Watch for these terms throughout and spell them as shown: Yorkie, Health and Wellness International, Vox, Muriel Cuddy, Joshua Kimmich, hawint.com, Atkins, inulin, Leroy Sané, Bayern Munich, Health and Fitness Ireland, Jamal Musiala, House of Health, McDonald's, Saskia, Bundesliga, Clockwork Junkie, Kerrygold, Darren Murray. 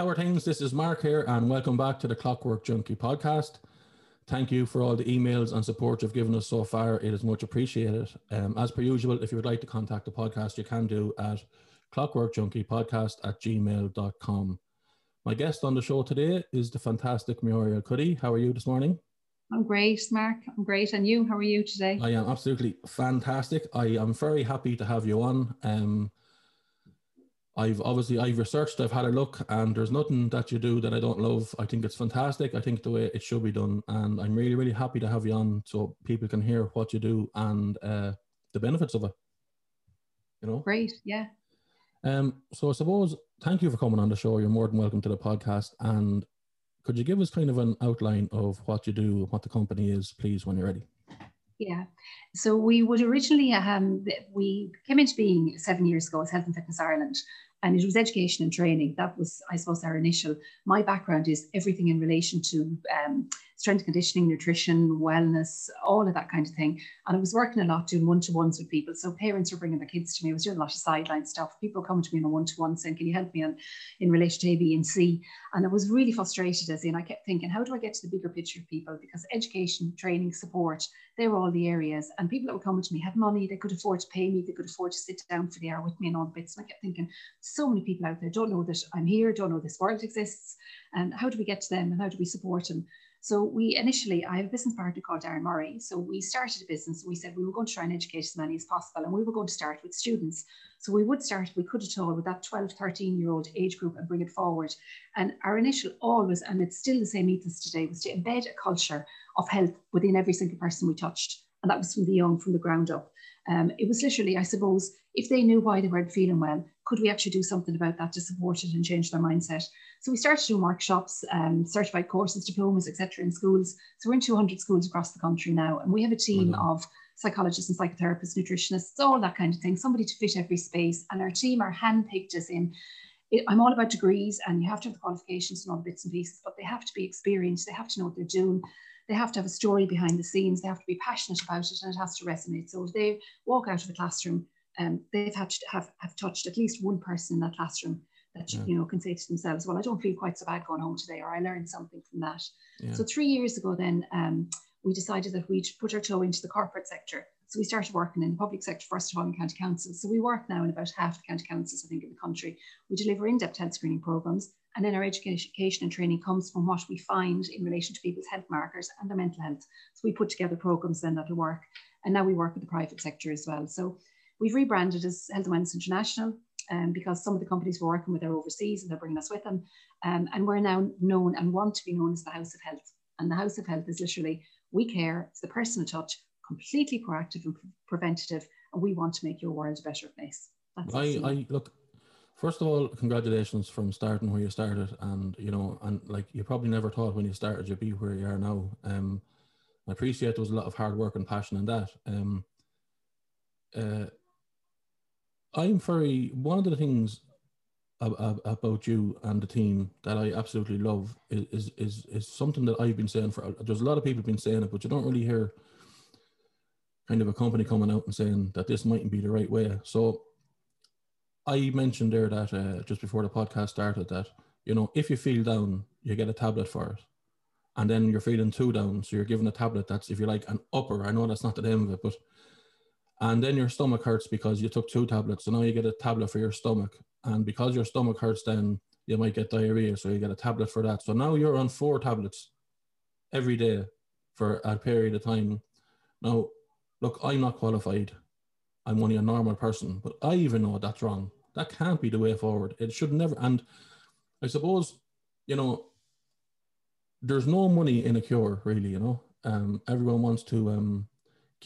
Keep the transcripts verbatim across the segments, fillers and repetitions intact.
how are things? This is Mark here, and welcome back to the Clockwork Junkie podcast. Thank you for all the emails and support you've given us so far. It is much appreciated. Um, as per usual, if you would like to contact the podcast, you can do at clockwork junkie podcast at gmail dot com. My guest on the show today is the fantastic Muriel Cuddy. How are you this morning? I'm great, Mark. I'm great. And you, how are you today? I am absolutely fantastic. I am very happy to have you on. Um, I've obviously, I've researched, I've had a look, and there's nothing that you do that I don't love. I think it's fantastic. I think the way it should be done. And I'm really, really happy to have you on so people can hear what you do and uh, the benefits of it. You know? Great, yeah. Um, so I suppose, thank you for coming on the show. You're more than welcome to the podcast. And could you give us kind of an outline of what you do, what the company is, please, when you're ready? Yeah. So we would originally, um, we came into being seven years ago as Health and Fitness Ireland, and it was education and training. That was, I suppose, our initial. My background is everything in relation to um, strength conditioning, nutrition, wellness, all of that kind of thing. And I was working a lot doing one-to-ones with people. So parents were bringing their kids to me. I was doing a lot of sideline stuff. People coming to me on a one-to-one saying, can you help me on, in relation to A, B, and C? And I was really frustrated as in, I kept thinking, how do I get to the bigger picture of people? Because education, training, support, they were all the areas. And people that were coming to me had money. They could afford to pay me. They could afford to sit down for the hour with me and all the bits. And I kept thinking, so many people out there don't know that I'm here, don't know this world exists, and how do we get to them and how do we support them? So we initially, I have a business partner called Darren Murray. So we started a business. We said we were going to try and educate as many as possible, and we were going to start with students. So we would start, we could at all, with that twelve, thirteen-year-old age group and bring it forward. And our initial always, and it's still the same ethos today, was to embed a culture of health within every single person we touched. And that was from the young, from the ground up. Um, it was literally, I suppose, if they knew why they weren't feeling well, could we actually do something about that to support it and change their mindset? So we started doing workshops, um, certified courses, diplomas, et cetera in schools. So we're in two hundred schools across the country now. And we have a team mm-hmm. of psychologists and psychotherapists, nutritionists, all that kind of thing, somebody to fit every space. And our team are handpicked as in, it, I'm all about degrees, and you have to have the qualifications and all the bits and pieces, but they have to be experienced. They have to know what they're doing. They have to have a story behind the scenes. They have to be passionate about it, and it has to resonate. So if they walk out of a classroom, Um, they've had to have, have touched at least one person in that classroom that yeah. you know can say to themselves, well, I don't feel quite so bad going home today, or I learned something from that. Yeah. So three years ago then, um, we decided that we'd put our toe into the corporate sector. So we started working in the public sector, first of all, in county councils. So we work now in about half the county councils, I think, in the country. We deliver in-depth health screening programs, and then our education and training comes from what we find in relation to people's health markers and their mental health. So we put together programs then that'll work. And now we work with the private sector as well. So we've rebranded as Health and Wellness International um, because some of the companies we're working with are overseas and they're bringing us with them. Um, and we're now known and want to be known as the House of Health. And the House of Health is literally, we care, it's the personal touch, completely proactive and preventative, and we want to make your world a better place. That's I, I look, first of all, congratulations from starting where you started. And, you know, and like you probably never thought when you started you'd be where you are now. Um, I appreciate there was a lot of hard work and passion in that. Um, uh, I'm very, one of the things about you and the team that I absolutely love is is is something that I've been saying for, there's a lot of people have been saying it, but you don't really hear kind of a company coming out and saying that this mightn't be the right way. So I mentioned there that uh, just before the podcast started that, you know, if you feel down, you get a tablet for it. And then you're feeling too down. So you're given a tablet that's, if you like, an upper. I know that's not the name of it, but and then your stomach hurts because you took two tablets. So now you get a tablet for your stomach. And because your stomach hurts, then you might get diarrhea. So you get a tablet for that. So now you're on four tablets every day for a period of time. Now, look, I'm not qualified. I'm only a normal person, but I even know that's wrong. That can't be the way forward. It should never. And I suppose, you know, there's no money in a cure, really, you know. Um, everyone wants to... Um,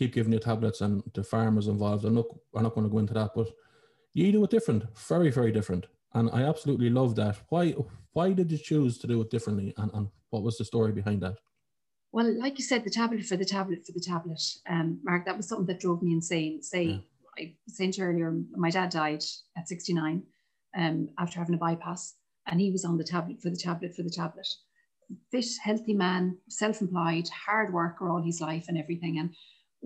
keep giving you tablets and the farmers involved. And look, I'm not going to go into that, but you do it different, very, very different. And I absolutely love that. Why why did you choose to do it differently? And, and what was the story behind that? Well, like you said, the tablet for the tablet for the tablet, um, Mark, that was something that drove me insane. Say, yeah. I said earlier, my dad died at sixty-nine um, after having a bypass, and he was on the tablet for the tablet for the tablet. Fit, healthy man, self-employed, hard worker all his life and everything. And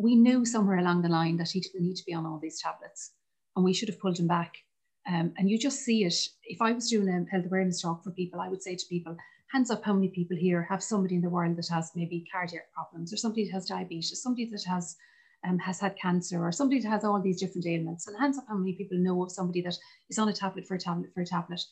we knew somewhere along the line that he didn't need to be on all these tablets, and we should have pulled him back. Um, and you just see it. If I was doing a health awareness talk for people, I would say to people, hands up, how many people here have somebody in the world that has maybe cardiac problems, or somebody that has diabetes, somebody that has um, has had cancer, or somebody that has all these different ailments. And hands up, how many people know of somebody that is on a tablet for a tablet for a tablet.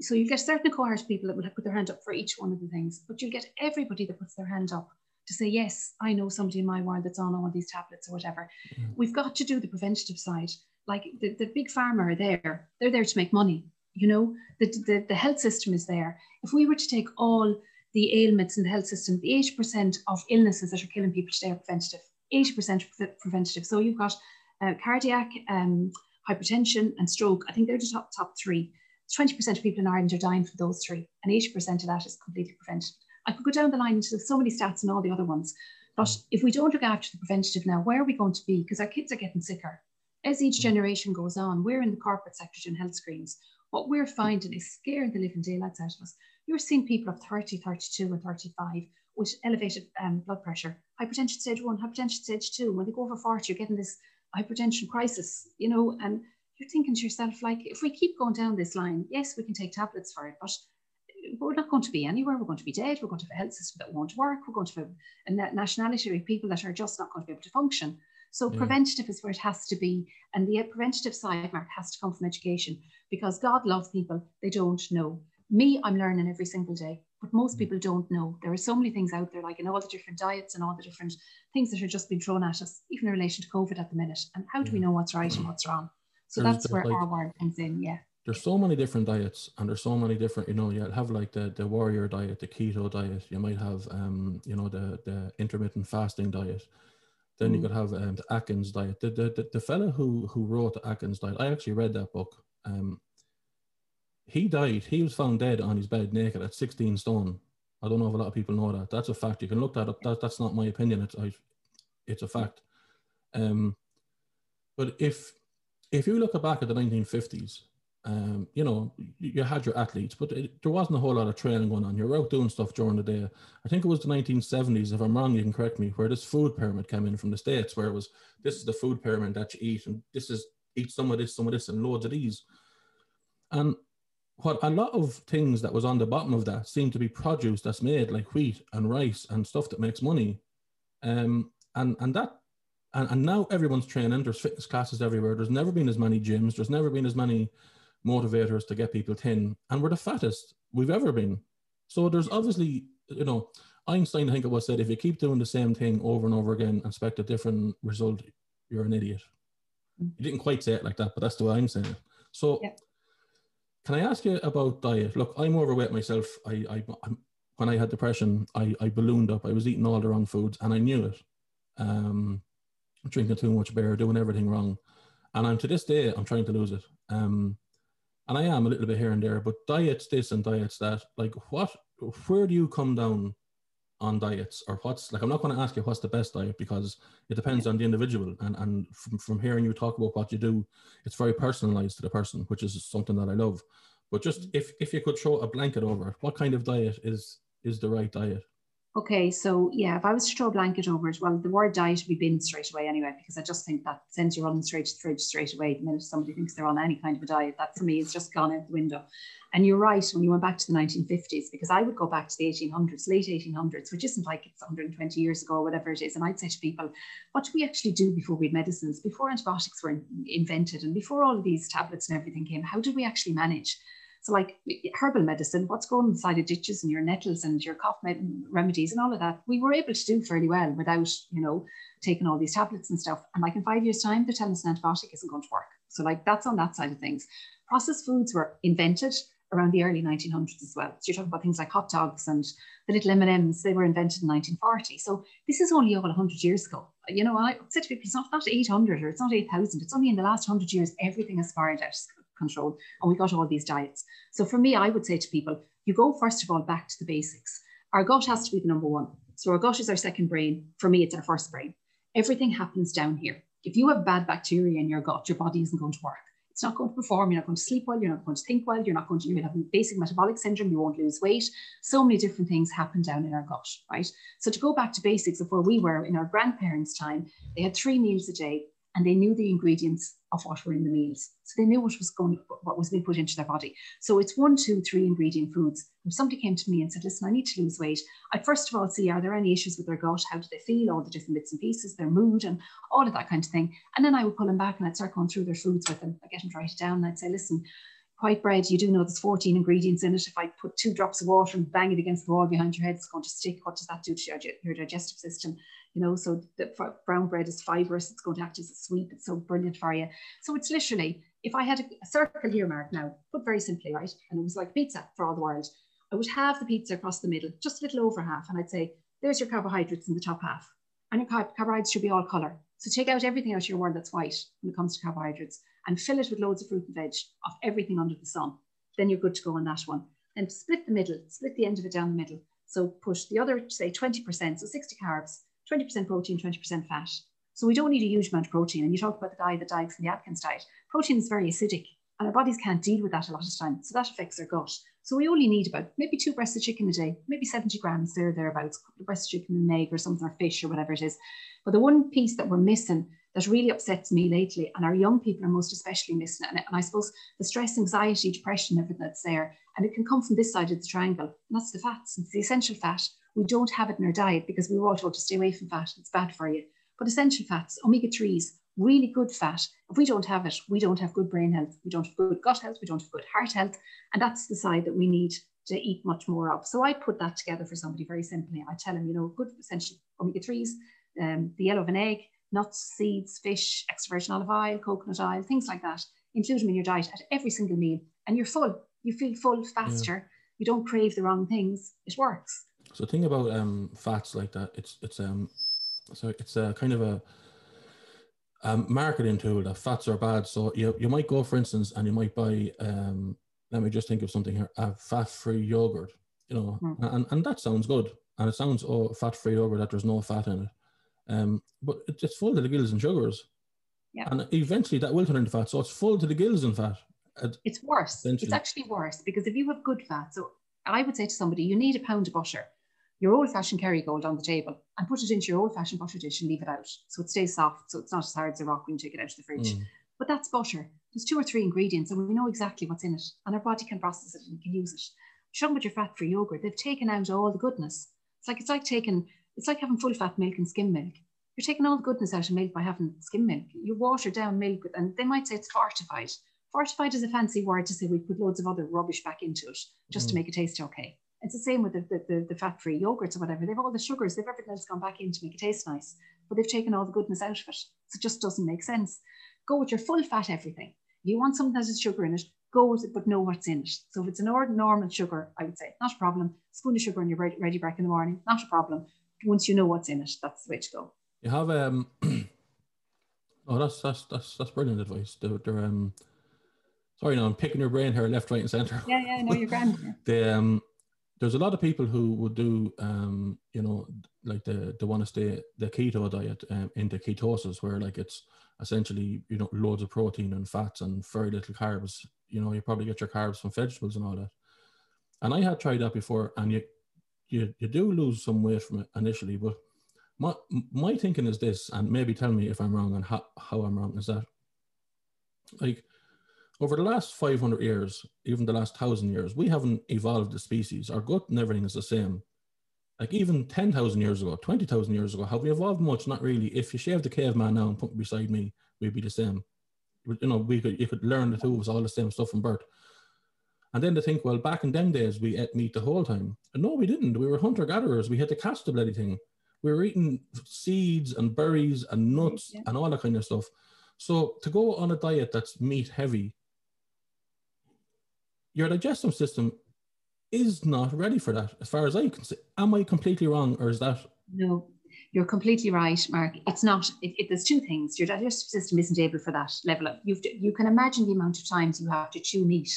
So you get certain cohort of people that will put their hand up for each one of the things, but you get everybody that puts their hand up to say, yes, I know somebody in my world that's on all these tablets or whatever. Mm. We've got to do the preventative side. Like the, the big pharma are there, they're there to make money. You know, the, the, the health system is there. If we were to take all the ailments in the health system, the eighty percent of illnesses that are killing people today are preventative, eighty percent pre- preventative. So you've got uh, cardiac, um, hypertension and stroke. I think they're the top, top three. twenty percent of people in Ireland are dying from those three, and eighty percent of that is completely preventative. I could go down the line into so many stats and all the other ones, but if we don't look after the preventative now, where are we going to be? Because our kids are getting sicker. As each generation goes on, we're in the corporate sector doing health screens. What we're finding is scaring the living daylights out of us. You're seeing people of thirty, thirty-two and thirty-five with elevated um, blood pressure, hypertension stage one, hypertension stage two. When they go over forty, you're getting this hypertension crisis, you know, and you're thinking to yourself, like, if we keep going down this line, yes, we can take tablets for it, but we're not going to be anywhere. We're going to be dead. We're going to have a health system that won't work. We're going to have a, a nationality of people that are just not going to be able to function. So yeah. Preventative is where it has to be. And the preventative side, Mark, has to come from education, because God loves people. They don't know. Me, I'm learning every single day, but most mm-hmm. people don't know. There are so many things out there, like in all the different diets and all the different things that are just being thrown at us, even in relation to COVID at the minute. And how do yeah. we know what's right and what's wrong? So there's, that's where like, our work comes in, yeah. There's so many different diets, and there's so many different, you know, you'll have like the, the warrior diet, the keto diet, you might have, um, you know, the, the intermittent fasting diet. Then mm. you could have um, the Atkins diet. The, the, the, the fella who, who wrote the Atkins diet, I actually read that book. Um, he died, he was found dead on his bed naked at sixteen stone. I don't know if a lot of people know that. That's a fact. You can look that up. That, that's not my opinion. It's, I, it's a fact. Um, but if... If you look back at the nineteen fifties, um, you know, you had your athletes, but it, there wasn't a whole lot of training going on. You were out doing stuff during the day. I think it was the nineteen seventies, if I'm wrong, you can correct me, where this food pyramid came in from the States, where it was, this is the food pyramid that you eat, and this is, eat some of this, some of this, and loads of these. And what a lot of things that was on the bottom of that seemed to be produce that's made, like wheat and rice and stuff that makes money. Um, and, and that, And, and now everyone's training, there's fitness classes everywhere. There's never been as many gyms. There's never been as many motivators to get people thin. And we're the fattest we've ever been. So there's obviously, you know, Einstein, I think it was, said, if you keep doing the same thing over and over again and expect a different result, you're an idiot. You didn't quite say it like that, but that's the way I'm saying it. So yeah. Can I ask you about diet? Look, I'm overweight myself. I, I I'm, when I had depression, I, I ballooned up. I was eating all the wrong foods and I knew it. Um, drinking too much beer, doing everything wrong, and I'm to this day I'm trying to lose it, um and I am a little bit here and there, but diets this and diets that, like what where do you come down on diets, or what's like I'm not going to ask you what's the best diet, because it depends on the individual, and and from, from hearing you talk about what you do, it's very personalized to the person, which is something that I love. But just if if you could throw a blanket over it, what kind of diet is is the right diet? Okay, so yeah, if I was to throw a blanket over it, well, the word diet would be binned straight away anyway, because I just think that sends you running straight to the fridge straight away. The minute somebody thinks they're on any kind of a diet, that for me is just gone out the window. And you're right, when you went back to the nineteen fifties, because I would go back to the eighteen hundreds, late eighteen hundreds, which isn't like it's one hundred twenty years ago or whatever it is. And I'd say to people, what do we actually do before we had medicines, before antibiotics were in- invented, and before all of these tablets and everything came? How did we actually manage? So like herbal medicine, what's going inside of ditches and your nettles and your cough med- remedies and all of that, we were able to do fairly well without, you know, taking all these tablets and stuff. And like in five years' time, they're telling us an antibiotic isn't going to work. So like that's on that side of things. Processed foods were invented around the early nineteen hundreds as well. So you're talking about things like hot dogs and the little M and M's, they were invented in nineteen forty. So this is only over one hundred years ago. You know, I said to people, it's not, not eight hundred or it's not eight thousand. It's only in the last one hundred years, everything has spiraled out control, and we got all these diets. So for me, I would say to people, you go first of all back to the basics. Our gut has to be the number one. So our gut is our second brain. For me, it's our first brain. Everything happens down here. If you have bad bacteria in your gut, your body isn't going to work. It's not going to perform. You're not going to sleep well. You're not going to think well. You're not going to, you're going to have basic metabolic syndrome. You won't lose weight. So many different things happen down in our gut, right? So to go back to basics of where we were in our grandparents' time, they had three meals a day. and they knew the ingredients of what were in the meals. So they knew what was going, what was being put into their body. So it's one, two, three ingredient foods. If somebody came to me and said, listen, I need to lose weight, I'd first of all see, are there any issues with their gut? How do they feel? All the different bits and pieces, their mood and all of that kind of thing. And then I would pull them back and I'd start going through their foods with them. I'd get them to write it down and I'd say, listen, white bread, you do know there's fourteen ingredients in it. If I put two drops of water and bang it against the wall behind your head, it's going to stick. What does that do to your, your digestive system? You know, so the brown bread is fibrous. It's going to act as a sweet. It's so brilliant for you. So it's literally, if I had a, a circle here, Mark, now, put very simply, right? And it was like pizza for all the world. I would have the pizza across the middle, just a little over half. And I'd say, there's your carbohydrates in the top half. And your carb- carbohydrates should be all color. So take out everything out of your world that's white when it comes to carbohydrates and fill it with loads of fruit and veg of everything under the sun. Then you're good to go on that one. And split the middle, split the end of it down the middle. So push the other, say twenty percent, so sixty carbs, twenty percent protein, twenty percent fat. So we don't need a huge amount of protein. And you talked about the guy that died from the Atkins diet. Protein is very acidic and our bodies can't deal with that a lot of time. So that affects our gut. So we only need about maybe two breasts of chicken a day, maybe seventy grams there, thereabouts, a breast of chicken and egg or something, or fish or whatever it is. But the one piece that we're missing that really upsets me lately, and our young people are most especially missing it, and I suppose the stress, anxiety, depression, everything that's there, and it can come from this side of the triangle, and that's the fats. It's the essential fat. We don't have it in our diet because we were all told to stay away from fat. It's bad for you. But essential fats, omega threes, really good fat. If we don't have it, we don't have good brain health. We don't have good gut health. We don't have good heart health. And that's the side that we need to eat much more of. So I put that together for somebody very simply. I tell them, you know, good essential omega threes, um, the yellow of an egg, nuts, seeds, fish, extra virgin olive oil, coconut oil, things like that. Include them in your diet at every single meal. And you're full. You feel full faster. Yeah. You don't crave the wrong things. It works. So the thing about um, fats like that, it's it's um, so it's a kind of a um, marketing tool that fats are bad. So you you might go, for instance, and you might buy, um, let me just think of something here, a fat-free yogurt, you know, mm. and, and that sounds good. And it sounds, oh, fat-free yogurt, that there's no fat in it. Um, but it's full to the gills in sugars, yeah. And eventually that will turn into fat. So it's full to the gills in fat. It's worse. It's actually worse because if you have good fat, so I would say to somebody, you need a pound of butter, your old-fashioned Kerrygold on the table, and put it into your old-fashioned butter dish and leave it out, so it stays soft, so it's not as hard as a rock when you take it out of the fridge. Mm. But that's butter. There's two or three ingredients, and we know exactly what's in it, and our body can process it and can use it. Talking about your fat-free yogurt, they've taken out all the goodness. It's like it's like taking. It's like having full-fat milk and skim milk. You're taking all the goodness out of milk by having skim milk. You water down milk, with, and they might say it's fortified. Fortified is a fancy word to say we put loads of other rubbish back into it just mm. to make it taste okay. It's the same with the, the, the, the fat-free yogurts or whatever. They've all the sugars, they've everything else gone back in to make it taste nice, but they've taken all the goodness out of it. So it just doesn't make sense. Go with your full-fat everything. If you want something that has sugar in it, go with it, but know what's in it. So if it's an ordinary normal sugar, I would say, not a problem. A spoon of sugar in your ready break in the morning, not a problem. Once you know what's in it, that's the way to go. You have um oh that's that's that's that's brilliant advice. They're, they're um sorry now I'm picking your brain here, left, right and center. Yeah, yeah, no, you're grand. Yeah. the um there's a lot of people who would do um you know like the they want to stay the keto diet um, into ketosis, where like it's essentially you know loads of protein and fats and very little carbs. You know you probably get your carbs from vegetables and all that. And I had tried that before, and you. You, you do lose some weight from it initially, but my my thinking is this, and maybe tell me if I'm wrong and how, how I'm wrong, is that like over the last five hundred years, even the last thousand years, we haven't evolved the species. Our gut and everything is the same. Like even ten thousand years ago, twenty thousand years ago, have we evolved much? Not really. If you shaved the caveman now and put him beside me, we'd be the same. You know, we could, you could learn the two of us all the same stuff from birth. And then they think, well, back in them days, we ate meat the whole time. And no, we didn't. We were hunter-gatherers. We had to catch the bloody thing. We were eating seeds and berries and nuts yeah. and all that kind of stuff. So to go on a diet that's meat-heavy, your digestive system is not ready for that, as far as I can see. Am I completely wrong, or is that...? No, you're completely right, Mark. It's not... It, it, there's two things. Your digestive system isn't able for that level of... You've, you can imagine the amount of times you have to chew meat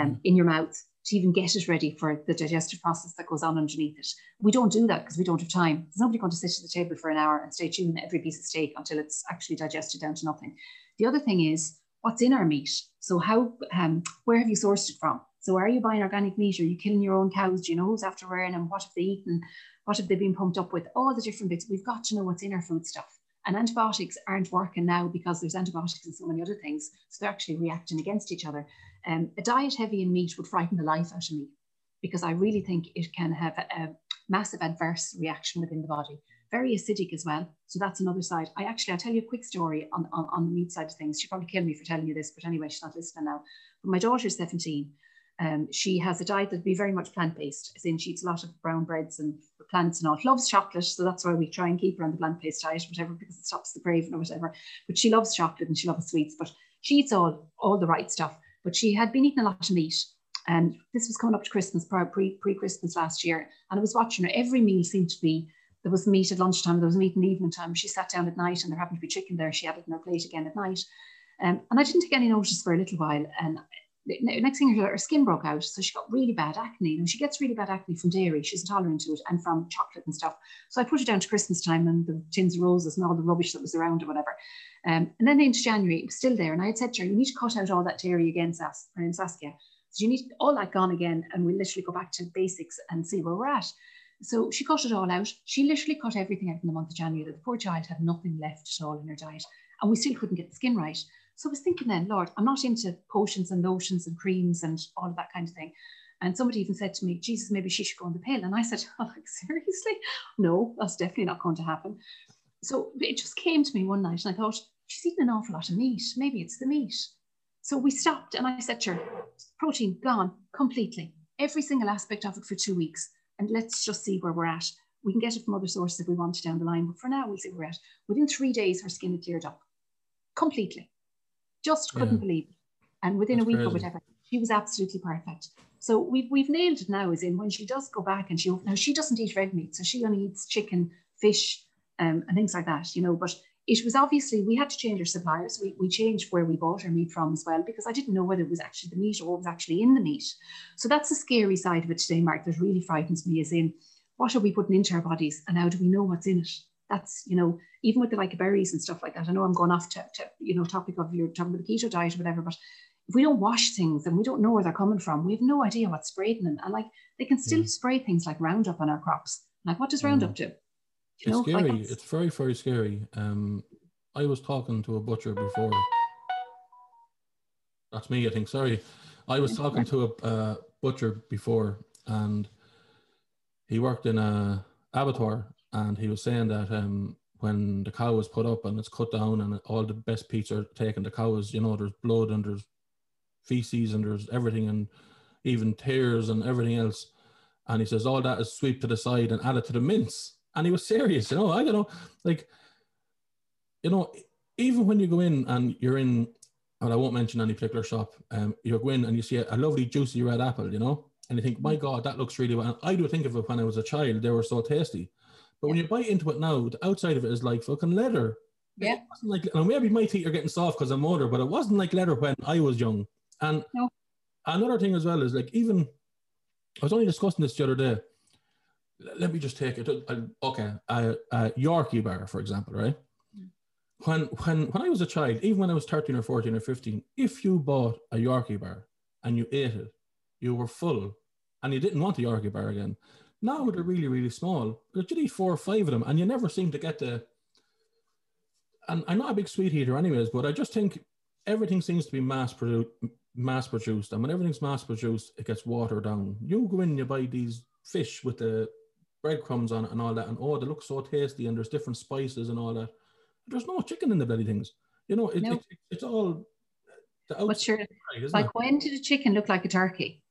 Um, in your mouth to even get it ready for the digestive process that goes on underneath it. We don't do that because we don't have time. There's nobody going to sit at the table for an hour and stay chewing every piece of steak until it's actually digested down to nothing. The other thing is what's in our meat. So how, um, where have you sourced it from? So are you buying organic meat? Are you killing your own cows? Do you know who's after wearing them? What have they eaten? What have they been pumped up with? All the different bits. We've got to know what's in our food stuff. And antibiotics aren't working now because there's antibiotics and so many other things. So they're actually reacting against each other. Um, a diet heavy in meat would frighten the life out of me, because I really think it can have a, a massive adverse reaction within the body. Very acidic as well. So that's another side. I actually, I'll tell you a quick story on, on, on the meat side of things. She'll probably kill me for telling you this, but anyway, she's not listening now. But my daughter's seventeen. Um, she has a diet that'd be very much plant-based, as in she eats a lot of brown breads and plants and all. She loves chocolate, so that's why we try and keep her on the plant-based diet, whatever, because it stops the craving or whatever. But she loves chocolate and she loves sweets, but she eats all, all the right stuff. But she had been eating a lot of meat, and this was coming up to Christmas, pre, pre-Christmas last year, and I was watching her. Every meal seemed to be, there was meat at lunchtime, there was meat in the evening time. She sat down at night and there happened to be chicken there. She had it in her plate again at night. Um, and I didn't take any notice for a little while, and next thing, her skin broke out, so she got really bad acne. And she gets really bad acne from dairy. She's intolerant to it, and from chocolate and stuff. So I put her down to Christmas time and the tins of roses and all the rubbish that was around or whatever. Um, and then into January, it was still there. And I had said to her, you need to cut out all that dairy again, Sas, her name Saskia. So you need all that gone again, and we'll literally go back to basics and see where we're at. So she cut it all out. She literally cut everything out in the month of January. The poor child had nothing left at all in her diet. And we still couldn't get the skin right. So I was thinking then, Lord, I'm not into potions and lotions and creams and all of that kind of thing. And somebody even said to me, Jesus, maybe she should go on the pill. And I said, oh, like, seriously? No, that's definitely not going to happen. So it just came to me one night and I thought, she's eating an awful lot of meat. Maybe it's the meat. So we stopped and I said to her, protein gone completely. Every single aspect of it for two weeks. And let's just see where we're at. We can get it from other sources if we want down the line. But for now, we'll see where we're at. Within three days, her skin had cleared up completely. Just couldn't yeah. believe it. And within That's a week crazy. Or whatever, she was absolutely perfect. So we've, we've nailed it now, as in when she does go back and she, now she doesn't eat red meat, so she only eats chicken, fish, um, and things like that, you know, but it was obviously, we had to change our suppliers. We, we changed where we bought our meat from as well, because I didn't know whether it was actually the meat or what was actually in the meat. So that's the scary side of it today, Mark, that really frightens me, as in, what are we putting into our bodies and how do we know what's in it? That's, you know, even with the like berries and stuff like that. I know I'm going off to, to you know, topic of your talking about the keto diet or whatever, but if we don't wash things and we don't know where they're coming from, we have no idea what's sprayed in them. And like, they can still mm. spray things like Roundup on our crops. Like, what does Roundup mm. do? You it's know, scary. Like it's very, very scary. Um, I was talking to a butcher before. That's me, I think. Sorry. I was talking to a uh, butcher before, and he worked in a abattoir. And he was saying that um, when the cow is put up and it's cut down and all the best pieces are taken, the cow is, you know, there's blood and there's feces and there's everything and even tears and everything else. And he says, all that is swept to the side and added to the mince. And he was serious, you know, I don't know, like, you know, even when you go in and you're in, and I won't mention any particular shop, um, you go in and you see a, a lovely juicy red apple, you know, and you think, my God, that looks really well. And I do think of it when I was a child, they were so tasty. But when you bite into it now, the outside of it is like fucking leather. Yeah. It wasn't like, and maybe my teeth are getting soft because I'm older, but it wasn't like leather when I was young. And no. Another thing as well is like, even, I was only discussing this the other day. Let me just take it. Okay. Uh, uh, Yorkie bar, for example, right? Mm. When, when, when I was a child, even when I was thirteen or fourteen or fifteen, if you bought a Yorkie bar and you ate it, you were full and you didn't want the Yorkie bar again. Now they're really, really small. But you need four or five of them, and you never seem to get the... And I'm not a big sweet eater anyways, but I just think everything seems to be mass-produced. Mass produced, and when everything's mass-produced, it gets watered down. You go in and you buy these fish with the breadcrumbs on it and all that, and oh, they look so tasty, and there's different spices and all that. There's no chicken in the bloody things. You know, it, no. it, it, it's all... The What's your, right, like, it? When did a chicken look like a turkey?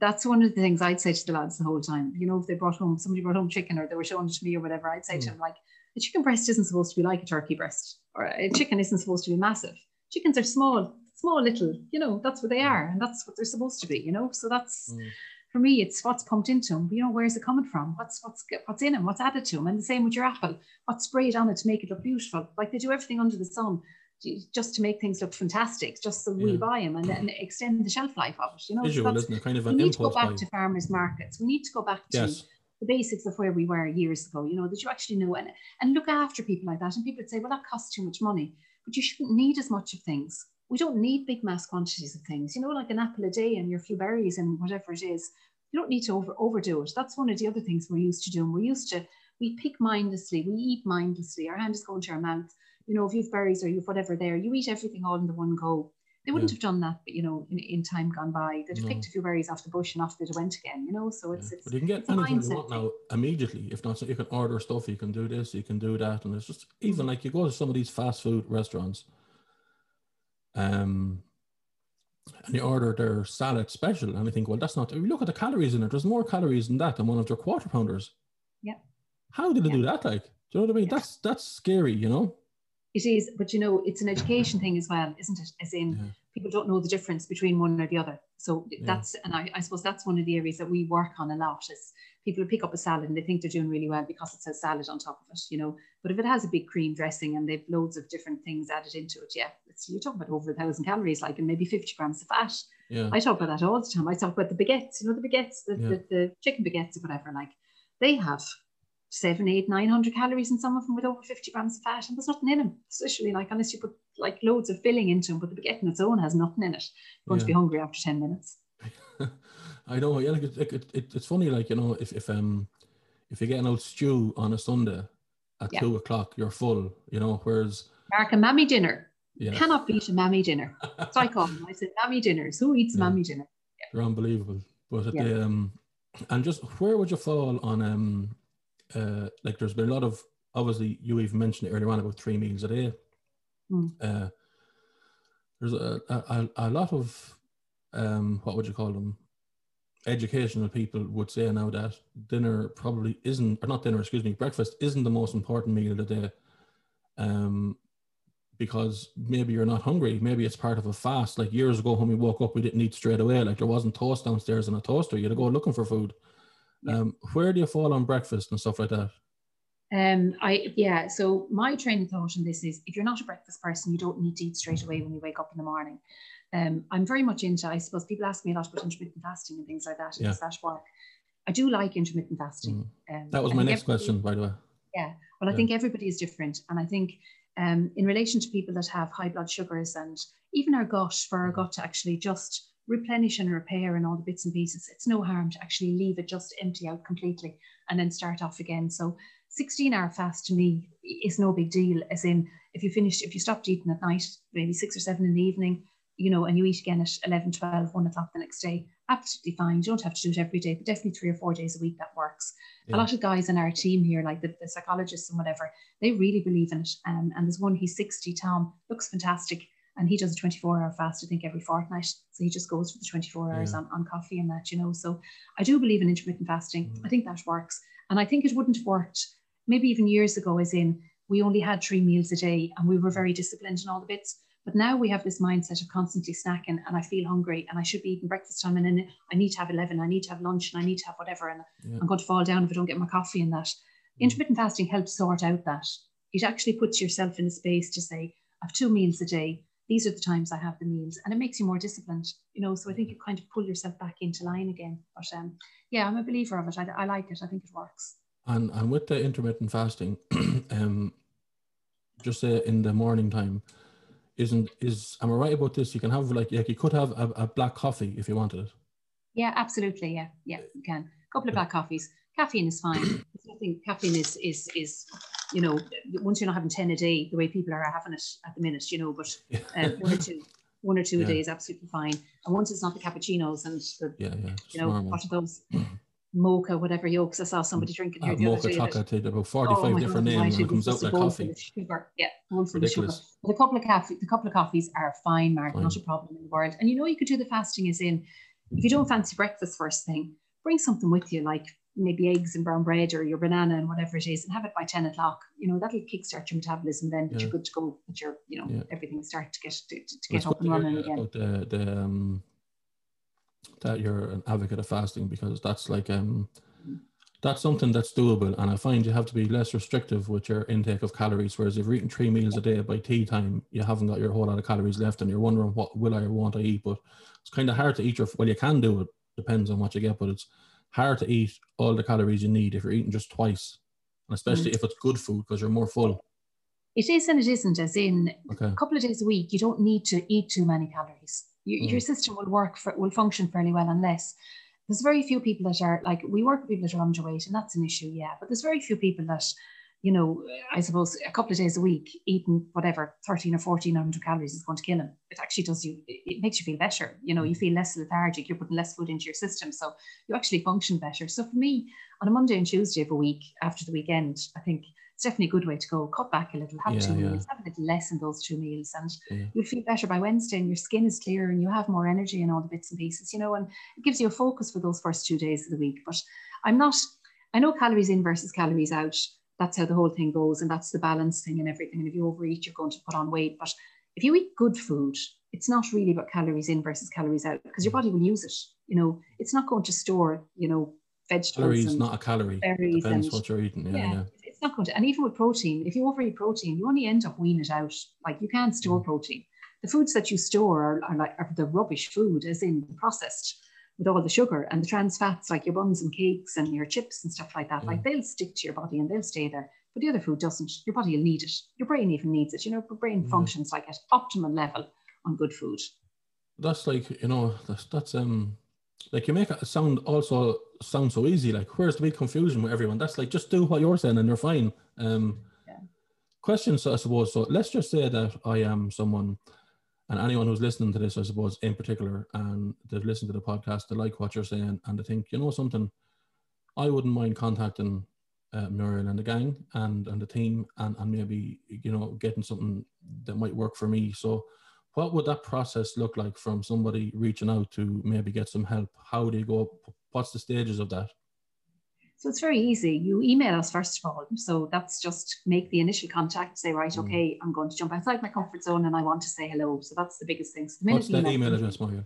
That's one of the things I'd say to the lads the whole time. You know, if they brought home, somebody brought home chicken or they were showing it to me or whatever, I'd say mm. to them, like, a chicken breast isn't supposed to be like a turkey breast, or a chicken isn't supposed to be massive. Chickens are small, small little, you know, that's what they are and that's what they're supposed to be, you know. So that's, mm. for me, it's what's pumped into them. You know, where's it coming from? What's, what's, what's in them? What's added to them? And the same with your apple. What's sprayed on it to make it look beautiful? Like, they do everything under the sun just to make things look fantastic, just so we yeah. buy them and then extend the shelf life of it. You know, visual, isn't it? Kind of an impulse. We need to go back buy. to farmers' markets. We need to go back yes. to the basics of where we were years ago. You know, that you actually know and and look after people like that. And people would say, "Well, that costs too much money," but you shouldn't need as much of things. We don't need big mass quantities of things. You know, like an apple a day and your few berries and whatever it is. You don't need to over overdo it. That's one of the other things we're used to doing. We're used to we pick mindlessly, we eat mindlessly. Our hand is going to our mouth. you know, if you've berries or you've whatever there, you eat everything all in the one go. They wouldn't yeah. have done that, but, you know, in, in time gone by, they'd have no. picked a few berries off the bush and off they'd have went again, you know. So it's, yeah. it's but you can get anything you want now immediately. If not, so you can order stuff, you can do this, you can do that, and it's just even mm-hmm. like you go to some of these fast food restaurants, um, and you order their salad special, and I think, well, that's not. If you look at the calories in it, there's more calories in that than one of their quarter pounders. Yeah. How did they yeah. do that? Like, do you know what I mean? Yeah. That's that's scary, you know. It is, but you know, it's an education thing as well, isn't it? As in, yeah. people don't know the difference between one or the other. So yeah. that's, and I, I suppose that's one of the areas that we work on a lot, is people who pick up a salad and they think they're doing really well because it says salad on top of it, you know. But if it has a big cream dressing and they've loads of different things added into it, yeah, it's, you're talking about over a thousand calories, like, and maybe fifty grams of fat. Yeah. I talk about that all the time. I talk about the baguettes, you know, the baguettes, the, yeah. the, the chicken baguettes or whatever, like, they have seven, eight, nine hundred calories in some of them with over fifty grams of fat, and there's nothing in them, especially like, unless you put like loads of filling into them, but the baguette on its own has nothing in it. You're going yeah. to be hungry after ten minutes. I know, yeah, like it, it, it, it's funny, like, you know, if, if um if you get an old stew on a Sunday at yeah. two o'clock, you're full, you know, whereas... Mark, a mammy dinner. Yeah. You cannot beat a mammy dinner. So I call them, I said, mammy dinners. Who eats yeah. mammy dinner? Yeah. They're unbelievable. But at yeah. the, um, and just where would you fall on... um. Uh, like there's been a lot of, obviously you even mentioned it earlier on about three meals a day. Mm. Uh, there's a, a, a lot of, um, what would you call them? Educational people would say now that dinner probably isn't, or not dinner, excuse me, breakfast isn't the most important meal of the day, um, because maybe you're not hungry. Maybe it's part of a fast. Like years ago when we woke up, we didn't eat straight away. Like there wasn't toast downstairs in a toaster. You had to go looking for food. Um, where do you fall on breakfast and stuff like that? Um, I yeah. So my train of thought on this is, if you're not a breakfast person, you don't need to eat straight away when you wake up in the morning. Um, I'm very much into, I suppose people ask me a lot about intermittent fasting and things like that. Yeah. Does that work? I do like intermittent fasting. Mm. Um, that was my next question, by the way. Yeah. Well, I yeah. think everybody is different, and I think um, in relation to people that have high blood sugars and even our gut, for our gut to actually just replenish and repair and all the bits and pieces, it's no harm to actually leave it just empty out completely and then start off again. So sixteen hour fast to me is no big deal, as in if you finished, if you stopped eating at night, maybe six or seven in the evening, you know, and you eat again at eleven, twelve, one o'clock the next day, absolutely fine. You don't have to do it every day, but definitely three or four days a week that works. Yeah. A lot of guys in our team here, like the, the psychologists and whatever, they really believe in it. Um, and there's one, he's sixty, Tom, looks fantastic. And he does a twenty-four hour fast, I think, every fortnight. So he just goes for the twenty-four hours yeah. on, on coffee and that, you know. So I do believe in intermittent fasting. Mm. I think that works. And I think it wouldn't have worked maybe even years ago, as in we only had three meals a day and we were very disciplined in all the bits. But now we have this mindset of constantly snacking, and I feel hungry and I should be eating breakfast time, and then I need to have eleven, I need to have lunch, and I need to have whatever, and yeah. I'm going to fall down if I don't get my coffee and that. Mm. Intermittent fasting helps sort out that. It actually puts yourself in a space to say, I have two meals a day. These are the times I have the meals, and it makes you more disciplined, you know. So I think you kind of pull yourself back into line again. But um, yeah, I'm a believer of it. I, I like it. I think it works. And and with the intermittent fasting, um, just say in the morning time, isn't is am I right about this? You can have like, like you could have a, a black coffee if you wanted it. Yeah, absolutely. Yeah, yeah, you can. A couple of black coffees. Caffeine is fine. I think caffeine is is is. You know, once you're not having ten a day, the way people are having it at the minute, you know, but uh, one or two, one or two yeah. a day is absolutely fine. And once it's not the cappuccinos and the, yeah, yeah, you know, normal. What are those mocha, whatever yolks? I saw somebody drinking here uh, the mocha other day. Mocha chocolate, about forty-five oh different God, names, and it comes out like coffee. Sugar. Yeah, one for the sugar. But a couple of coffee, the couple of coffees are fine, Mark. Fine. Not a problem in the world. And you know, you could do the fasting as in, if you don't fancy breakfast first thing, bring something with you, like maybe eggs and brown bread or your banana and whatever it is, and have it by ten o'clock, you know, that'll kickstart your metabolism then, but yeah. you're good to go, but you're, you know, yeah. everything start to get, to, to get up and running again. About the, the, um, that you're an advocate of fasting, because that's like, um, mm. that's something that's doable. And I find you have to be less restrictive with your intake of calories, whereas if you're eating three meals yeah. a day, by tea time, you haven't got your whole lot of calories left and you're wondering what will I or won't I eat, but it's kind of hard to eat your, well, you can do it, depends on what you get, but it's hard to eat all the calories you need if you're eating just twice, and especially mm. if it's good food, because you're more full. It is and it isn't, as in okay. a couple of days a week, you don't need to eat too many calories. You, mm. Your system will work, for, will function fairly well, unless there's very few people that are, like we work with people that are underweight, and that's an issue, yeah, but there's very few people that, you know, I suppose a couple of days a week eating whatever thirteen or fourteen hundred calories is going to kill him. It actually does you, it makes you feel better. You know, you feel less lethargic, you're putting less food into your system. So you actually function better. So for me, on a Monday and Tuesday of a week after the weekend, I think it's definitely a good way to go. Cut back a little, have yeah, two yeah. meals, have a little less in those two meals, and yeah. you'll feel better by Wednesday and your skin is clearer and you have more energy and all the bits and pieces, you know, and it gives you a focus for those first two days of the week. But I'm not, I know calories in versus calories out. That's how the whole thing goes, and that's the balance thing and everything. And if you overeat, you're going to put on weight. But if you eat good food, it's not really about calories in versus calories out, because your body will use it. You know, it's not going to store, you know, vegetables. Calories and not a calorie. It depends and, what you're eating. Yeah, yeah, yeah, it's not going to. And even with protein, if you overeat protein, you only end up weaning it out. Like, you can't store mm. protein. The foods that you store are, are like are the rubbish food, as in processed, with all the sugar and the trans fats, like your buns and cakes and your chips and stuff like that. Yeah. Like, they'll stick to your body and they'll stay there, but the other food doesn't. Your body will need it. Your brain even needs it. You know, your brain yeah. functions like at optimal level on good food. That's like, you know, that's, that's um, like, you make it sound also sound so easy. Like, where's the big confusion with everyone? That's like, just do what you're saying and you're fine. Um, yeah. Questions, I suppose. So let's just say that I am someone, and anyone who's listening to this, I suppose, in particular, and they've listened to the podcast, they like what you're saying, and they think, you know something, I wouldn't mind contacting uh, Muriel and the gang and, and the team, and, and maybe, you know, getting something that might work for me. So what would that process look like from somebody reaching out to maybe get some help? How do you go? What's the stages of that? So it's very easy. You email us first of all. So that's just make the initial contact, say, right, mm. okay, I'm going to jump outside my comfort zone and I want to say hello. So that's the biggest thing. So the What's the email, email address, Muriel?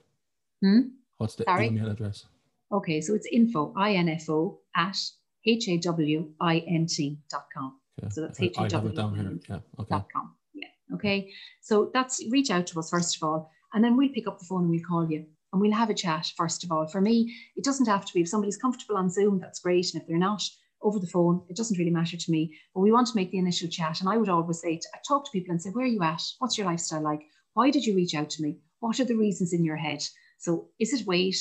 Hmm? What's the Sorry? email address? Okay, so it's info, I N F O, at H A W I N T dot com. Yeah. So that's H A W I N T dot com. I have it down here. Yeah, okay. Yeah, okay. So that's, reach out to us first of all, and then we'll pick up the phone and we'll call you. And we'll have a chat, first of all. For me, it doesn't have to be. If somebody's comfortable on Zoom, that's great. And if they're not, over the phone, it doesn't really matter to me. But we want to make the initial chat. And I would always say, to, I talk to people and say, where are you at? What's your lifestyle like? Why did you reach out to me? What are the reasons in your head? So is it weight?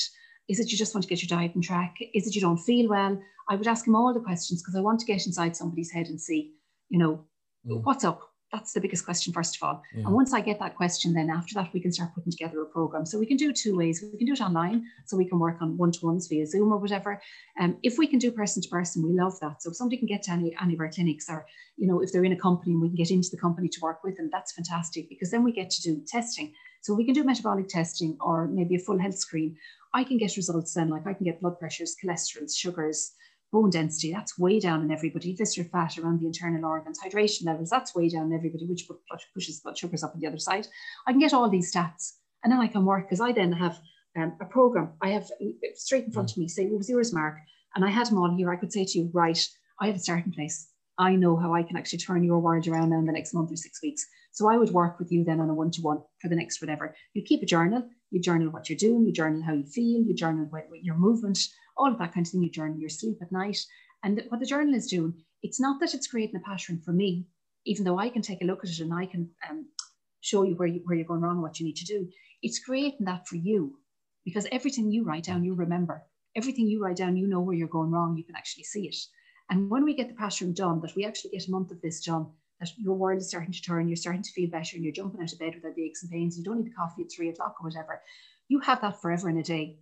Is it you just want to get your diet on track? Is it you don't feel well? I would ask them all the questions, because I want to get inside somebody's head and see, you know, mm. what's up? That's the biggest question, first of all. Yeah. And once I get that question, then after that, we can start putting together a program. So we can do it two ways. We can do it online, so we can work on one-to-ones via Zoom or whatever. Um, if we can do person-to-person, we love that. So if somebody can get to any, any of our clinics, or, you know, if they're in a company and we can get into the company to work with them, that's fantastic, because then we get to do testing. So we can do metabolic testing or maybe a full health screen. I can get results then, like I can get blood pressures, cholesterols, sugars, bone density, that's way down in everybody, visceral fat around the internal organs, hydration levels, that's way down in everybody, which pushes blood sugars up on the other side. I can get all these stats, and then I can work, because I then have um, a program. I have straight in front of me, say, what was yours, Mark? And I had them all here. I could say to you, right, I have a starting place. I know how I can actually turn your world around now in the next month or six weeks. So I would work with you then on a one-to-one for the next whatever. You keep a journal, you journal what you're doing, you journal how you feel, you journal what, what your movement, all of that kind of thing, you journal your sleep at night. And what the journal is doing, it's not that it's creating a pattern for me, even though I can take a look at it and I can um, show you where, you where you're going wrong and what you need to do. It's creating that for you, because everything you write down, you remember. Everything you write down, you know where you're going wrong, you can actually see it. And when we get the pattern done, that we actually get a month of this done, that your world is starting to turn, you're starting to feel better, and you're jumping out of bed without the aches and pains, you don't need the coffee at three o'clock or whatever, you have that forever in a day.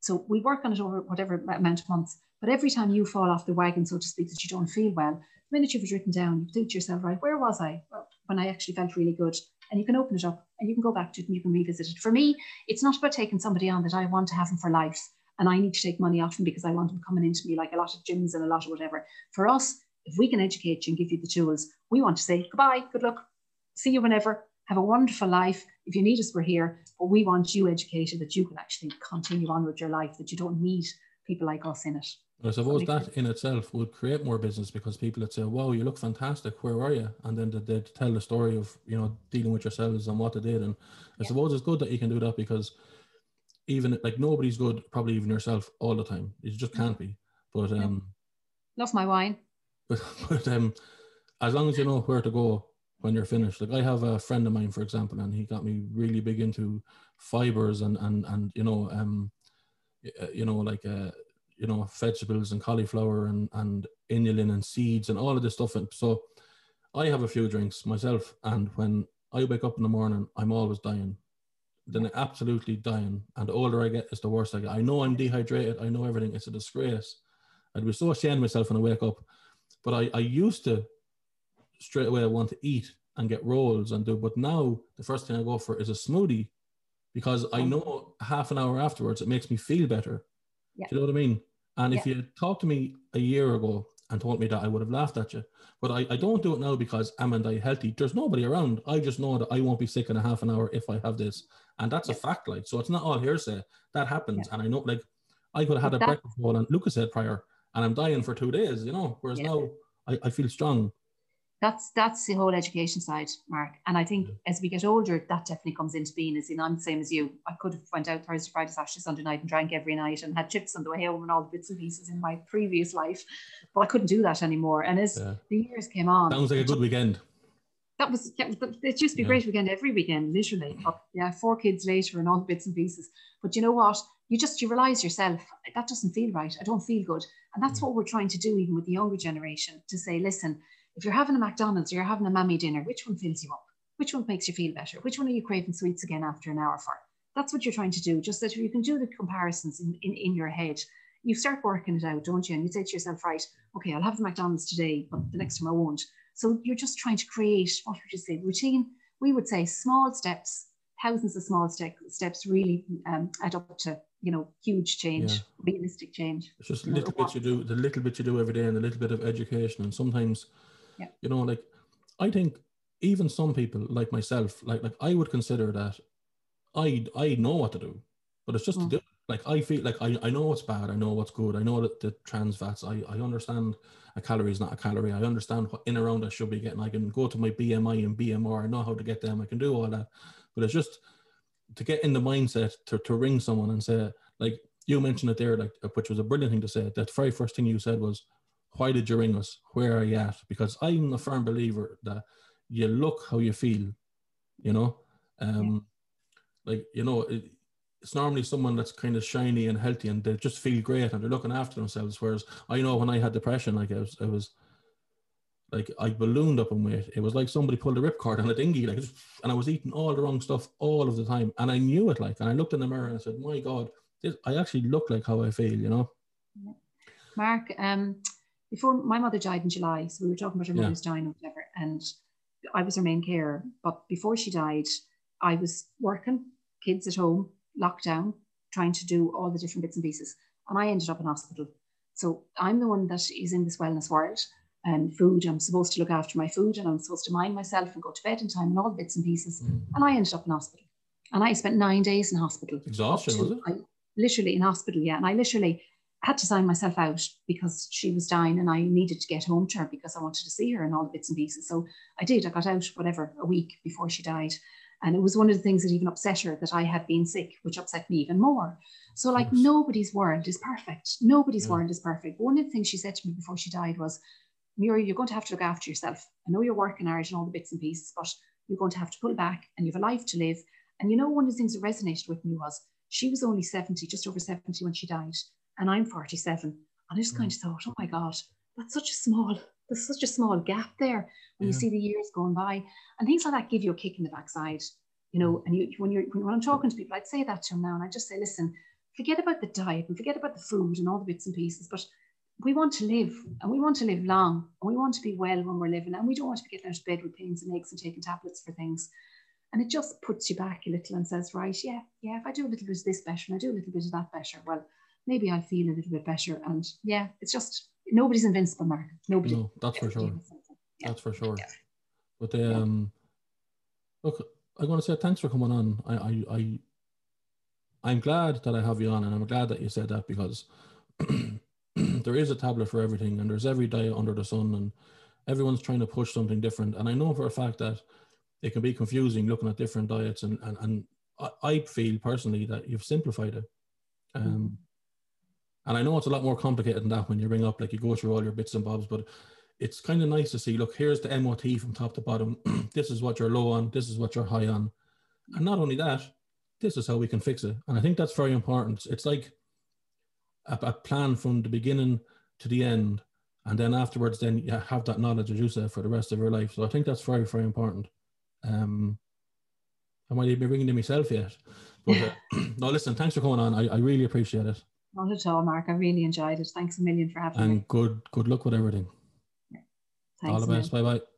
So we work on it over whatever amount of months, but every time you fall off the wagon, so to speak, that you don't feel well, the minute you've written down, you think to yourself, right, where was I when I actually felt really good? And you can open it up and you can go back to it and you can revisit it. For me, it's not about taking somebody on that I want to have them for life, and I need to take money off them because I want them coming into me, like a lot of gyms and a lot of whatever. For us, if we can educate you and give you the tools, we want to say goodbye, good luck, see you whenever, have a wonderful life. If you need us, we're here. But we want you educated that you can actually continue on with your life, that you don't need people like us in it. I suppose that in itself would create more business, because people would say, wow, you look fantastic, where are you? And then they'd tell the story of, you know, dealing with yourselves and what they did. And I yeah. suppose it's good that you can do that, because even like nobody's good, probably even yourself, all the time. It just can't be. But um love my wine. But, but um as long as you know where to go when you're finished. Like, I have a friend of mine, for example, and he got me really big into fibers and and and you know um you know like uh you know, vegetables and cauliflower and, and inulin and seeds and all of this stuff. And so I have a few drinks myself. And when I wake up in the morning, I'm always dying. Then absolutely dying. And the older I get, it's the worse I get. I know I'm dehydrated. I know everything. It's a disgrace. I'd be so ashamed of myself when I wake up. But I, I used to straight away want to eat and get rolls and do. But now the first thing I go for is a smoothie, because I know half an hour afterwards it makes me feel better. Yeah. Do you know what I mean? And yeah. if you had talked to me a year ago and told me that, I would have laughed at you. But I, I don't do it now because I'm and I healthy. There's nobody around. I just know that I won't be sick in a half an hour if I have this. And that's yeah. a fact. Like, so it's not all hearsay. That happens. Yeah. And I know, like, I could have had but a that- breakfast bowl and Lucas said prior, and I'm dying for two days, you know, whereas yeah. now I, I feel strong. That's that's the whole education side, Mark. And I think as we get older, that definitely comes into being. As in, I'm the same as you. I could have went out Thursday, Friday, Saturday, Sunday night and drank every night and had chips on the way home and all the bits and pieces in my previous life. But I couldn't do that anymore. And as yeah. the years came on... Sounds like a good weekend. That was, that was it used to be a yeah. great weekend every weekend, literally. But yeah, four kids later and all the bits and pieces. But you know what? You just, you realise yourself, that doesn't feel right. I don't feel good. And that's yeah. what we're trying to do even with the younger generation, to say, listen... If you're having a McDonald's or you're having a mammy dinner, which one fills you up? Which one makes you feel better? Which one are you craving sweets again after an hour for? That's what you're trying to do. Just that if you can do the comparisons in, in, in your head, you start working it out, don't you? And you say to yourself, right, okay, I'll have the McDonald's today, but the next time I won't. So you're just trying to create, what would you say, routine? We would say small steps, thousands of small ste- steps really um, add up to, you know, huge change, yeah. realistic change. It's just a little bit you do, the little bit you do every day and a little bit of education. And sometimes... Yeah. You know, like, I think even some people like myself, like, like I would consider that I I know what to do, but it's just mm. to do. Like, I feel like I, I know what's bad. I know what's good. I know that the trans fats, I, I understand a calorie is not a calorie. I understand what in around I should be getting. I can go to my B M I and B M R. I know how to get them. I can do all that. But it's just to get in the mindset to, to ring someone and say, like, you mentioned it there, like, which was a brilliant thing to say. That very first thing you said was, why did you ring us? Where are you at? Because I'm a firm believer that you look how you feel, you know, um, yeah. like, you know, it, it's normally someone that's kind of shiny and healthy and they just feel great and they're looking after themselves. Whereas I know when I had depression, like I was, I was like, I ballooned up in weight. It was like somebody pulled a ripcord on a dinghy, like, and I was eating all the wrong stuff all of the time. And I knew it, like, and I looked in the mirror and I said, my God, this, I actually look like how I feel, you know? Yeah. Mark, um, before my mother died in July, so we were talking about her yeah. mother's dying or whatever, and I was her main carer. But before she died, I was working, kids at home, lockdown, trying to do all the different bits and pieces. And I ended up in hospital. So I'm the one that is in this wellness world and food. I'm supposed to look after my food and I'm supposed to mind myself and go to bed in time and all the bits and pieces. Mm. And I ended up in hospital. And I spent nine days in hospital. Exhaustion, was it? I, literally in hospital, yeah. And I literally... I had to sign myself out because she was dying and I needed to get home to her because I wanted to see her and all the bits and pieces. So I did, I got out, whatever, a week before she died. And it was one of the things that even upset her, that I had been sick, which upset me even more. So like, nobody's world is perfect. Nobody's yeah. world is perfect. One of the things she said to me before she died was, Muriel, you're going to have to look after yourself. I know you're working hard and all the bits and pieces, but you're going to have to pull back and you have a life to live. And you know, one of the things that resonated with me was, she was only seventy, just over seventy when she died. And I'm forty-seven. And I just kind of thought, oh my God, that's such a small, there's such a small gap there when yeah. you see the years going by. And things like that give you a kick in the backside, you know. And you, when you're, when I'm talking to people, I'd say that to them now. And I just say, listen, forget about the diet and forget about the food and all the bits and pieces. But we want to live and we want to live long and we want to be well when we're living. And we don't want to be getting out of bed with pains and aches and taking tablets for things. And it just puts you back a little and says, right, yeah, yeah, if I do a little bit of this better and I do a little bit of that better, well, maybe I feel a little bit better. And yeah, it's just, nobody's invincible, Mark. Nobody. No, that's for sure. Yeah. That's for sure. Yeah. But um, yeah. look, I want to say thanks for coming on. I, I, I, I'm glad that I have you on, and I'm glad that you said that, because there is a tablet for everything, and there's every diet under the sun, and everyone's trying to push something different. And I know for a fact that it can be confusing looking at different diets, and and, and I, I feel personally that you've simplified it. Um. Mm-hmm. And I know it's a lot more complicated than that when you ring up, like you go through all your bits and bobs, but it's kind of nice to see, look, here's the M O T from top to bottom. This is what you're low on. This is what you're high on. And not only that, this is how we can fix it. And I think that's very important. It's like, a, a plan from the beginning to the end, and then afterwards then you have that knowledge, as you said, for the rest of your life. So I think that's very, very important. Um, I might even be ringing to myself yet. But uh, no, listen, thanks for coming on. I, I really appreciate it. Not at all, Mark. I really enjoyed it. Thanks a million for having and me. And good, good luck with everything. Yeah. Thanks all the best. Bye-bye.